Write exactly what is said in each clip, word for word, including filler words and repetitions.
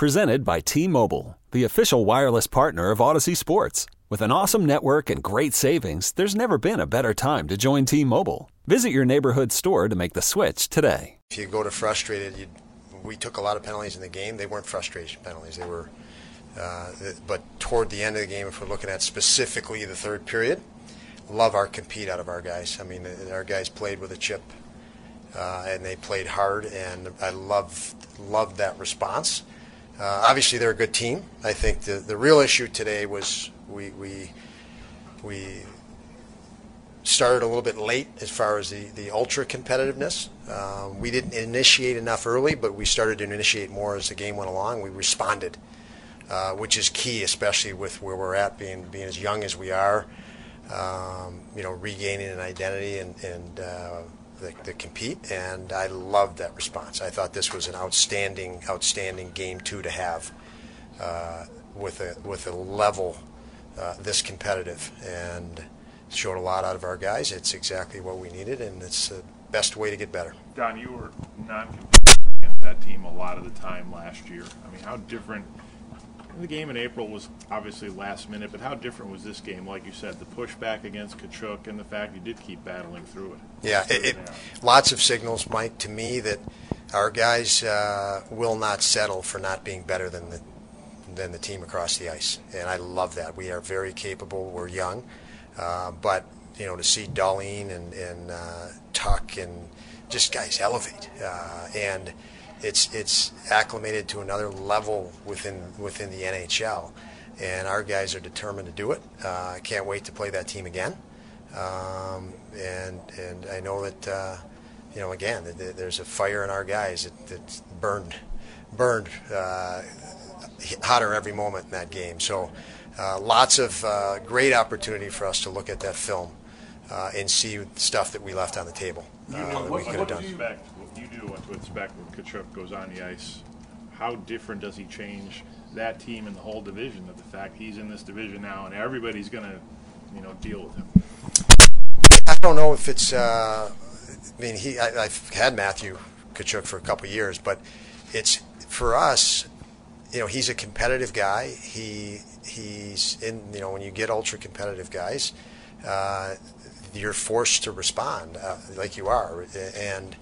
Presented by T-Mobile, the official wireless partner of Odyssey Sports. With an awesome network and great savings, there's never been a better time to join T-Mobile. Visit your neighborhood store to make the switch today. If you go to frustrated, you, we took a lot of penalties in the game. They weren't frustration penalties. They were, uh, but toward the end of the game, if we're looking at specifically the third period, love our compete out of our guys. I mean, our guys played with a chip. Uh, and they played hard, and I loved, loved that response. Uh, obviously, they're a good team. I think the, the real issue today was we we we started a little bit late as far as the, the ultra-competitiveness. Uh, we didn't initiate enough early, but we started to initiate more as the game went along. We responded, uh, which is key, especially with where we're at, being, being as young as we are, um, you know, regaining an identity and, and uh that compete, and I loved that response. I thought this was an outstanding, outstanding game two to have uh, with a with a level uh, this competitive, and showed a lot out of our guys. It's exactly what we needed, and it's the best way to get better. Don, you were non-competitive against that team a lot of the time last year. I mean, how different? The game in April was obviously last minute, but how different was this game? Like you said, the pushback against Tkachuk and the fact you did keep battling through it. Yeah, it, it, lots of signals, Mike, to me that our guys uh, will not settle for not being better than the than the team across the ice, and I love that. We are very capable. We're young, uh, but you know, to see Darlene and and uh, Tuck and just guys elevate uh, and. It's it's acclimated to another level within within the N H L, and our guys are determined to do it. I uh, can't wait to play that team again, um, and and I know that uh, you know again that there's a fire in our guys that, that's burned burned uh, hotter every moment in that game. So uh, lots of uh, great opportunity for us to look at that film uh, and see stuff that we left on the table. You know, uh, what, what, do you, what you do what to expect when Tkachuk goes on the ice? How different does he change that team and the whole division? That the fact he's in this division now and everybody's going to, you know, deal with him. I don't know if it's. Uh, I mean, he. I, I've had Matthew Tkachuk for a couple of years, but it's for us. You know, he's a competitive guy. He he's in. You know, when you get ultra competitive guys. Uh, you're forced to respond uh, like you are, and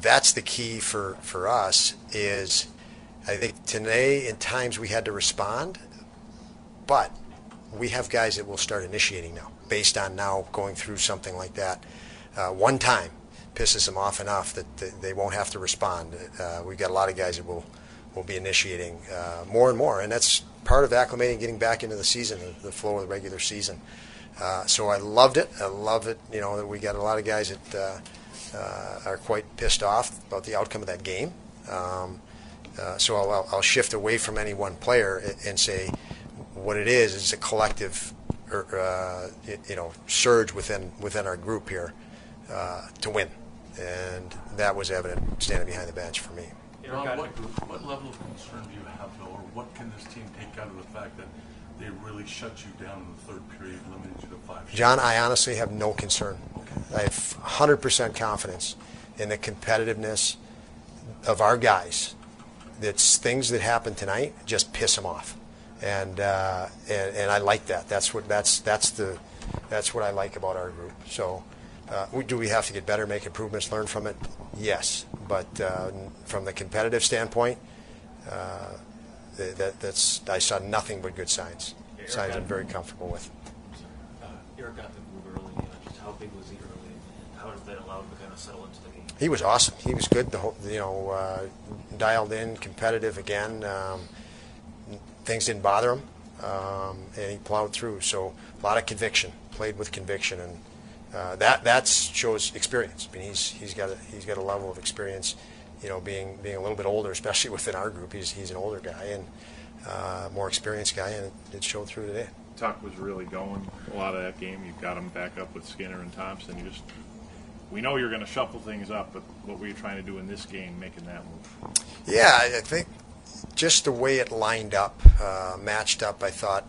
that's the key for, for us is I think today in times we had to respond, but we have guys that will start initiating now based on now going through something like that. Uh, one time pisses them off enough that they won't have to respond. Uh, we've got a lot of guys that will, will be initiating uh, more and more, and that's part of acclimating, getting back into the season, the flow of the regular season. Uh, so I loved it. I love it. You know, we got a lot of guys that uh, uh, are quite pissed off about the outcome of that game. Um, uh, so I'll, I'll shift away from any one player and say what it is is a collective, uh, you know, surge within within our group here uh, to win, and that was evident standing behind the bench for me. Ron, what, what level of concern do you have, though, or what can this team take out of the fact that? They really shut you down in the third period, limited you to five shots. John, I honestly have no concern. Okay. I have one hundred percent confidence in the competitiveness of our guys. That's things that happen tonight just piss them off, and uh, and, and I like that. That's what that's that's the that's what I like about our group. So, uh, we, do we have to get better, make improvements, learn from it? Yes, but uh, from the competitive standpoint. Uh, That, that's I saw nothing but good signs. Yeah, signs I'm very comfortable with. Uh, Eric got the move early. You know, just how big was he early? How did that allow him to kind of settle into the game? He was awesome. He was good. The whole, you know, uh, dialed in, competitive again. Um, things didn't bother him, um, and he plowed through. So a lot of conviction. Played with conviction, and uh, that that shows experience. I mean, he's he's got a, he's got a level of experience. You know, being being a little bit older, especially within our group, he's he's an older guy and uh, more experienced guy, and it, it showed through today. Tuck was really going a lot of that game. You've got him back up with Skinner and Thompson. You just, we know you're going to shuffle things up, but what were you trying to do in this game, making that move? Yeah, I think just the way it lined up, uh, matched up, I thought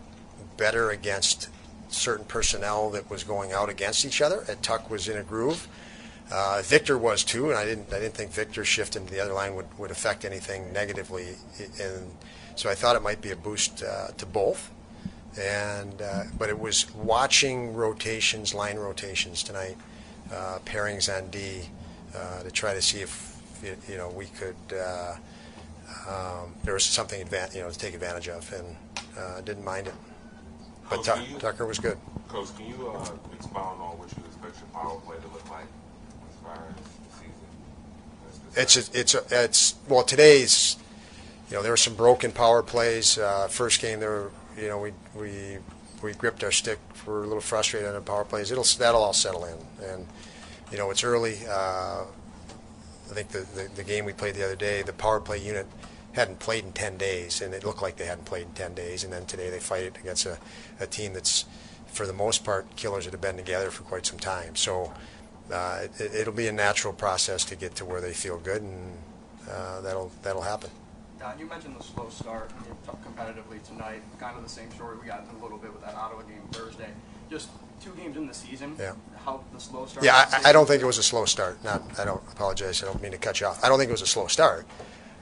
better against certain personnel that was going out against each other. And Tuck was in a groove. Uh, Victor was too, and I didn't I didn't think Victor shifting to the other line would, would affect anything negatively, and so I thought it might be a boost uh, to both. And uh, but it was watching rotations, line rotations tonight, uh, pairings on D, uh, to try to see if you know we could uh, um, there was something advan- you know to take advantage of, and uh, didn't mind it. But Coach, T- you, Tucker was good. Coach, can you uh, expound on what you expect your power play to look like? It's a, it's a, it's well today's, you know, there were some broken power plays. Uh, first game there, were, you know, we we we gripped our stick. We were a little frustrated on the power plays. It'll that'll all settle in, and you know it's early. Uh, I think the, the the game we played the other day, the power play unit hadn't played in ten days, and it looked like they hadn't played in ten days. And then today they fight it against a, a team that's, for the most part, killers that have been together for quite some time. So. Uh, it, it'll be a natural process to get to where they feel good, and uh, that'll that'll happen. Don, you mentioned the slow start competitively tonight. Kind of the same story we got a little bit with that Ottawa game Thursday. Just two games in the season. Yeah. How the slow start. Yeah, I, I don't think it was a slow start. Not. I don't apologize. I don't mean to cut you off. I don't think it was a slow start.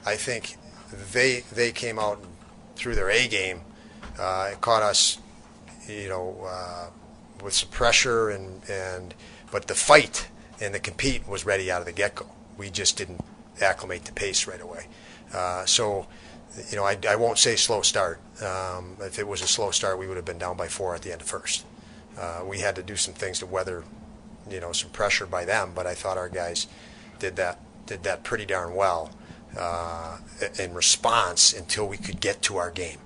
I think they they came out and threw their A game. Uh, it caught us, you know, uh, with some pressure and and. But the fight and the compete was ready out of the get-go. We just didn't acclimate to pace right away. Uh, so, you know, I, I won't say slow start. Um, if it was a slow start, we would have been down by four at the end of first. Uh, we had to do some things to weather, you know, some pressure by them. But I thought our guys did that did that pretty darn well uh, in response until we could get to our game.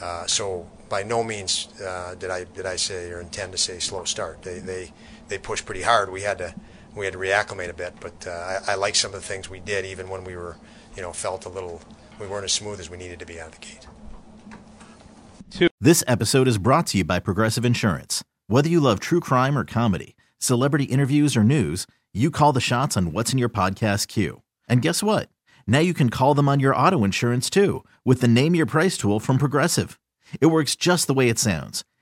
Uh, so by no means uh, did I did I say or intend to say slow start. They they. They pushed pretty hard. We had to, we had to reacclimate a bit. But uh, I, I like some of the things we did, even when we were, you know, felt a little, we weren't as smooth as we needed to be out of the gate. Two. This episode is brought to you by Progressive Insurance. Whether you love true crime or comedy, celebrity interviews or news, you call the shots on what's in your podcast queue. And guess what? Now you can call them on your auto insurance too, with the Name Your Price tool from Progressive. It works just the way it sounds.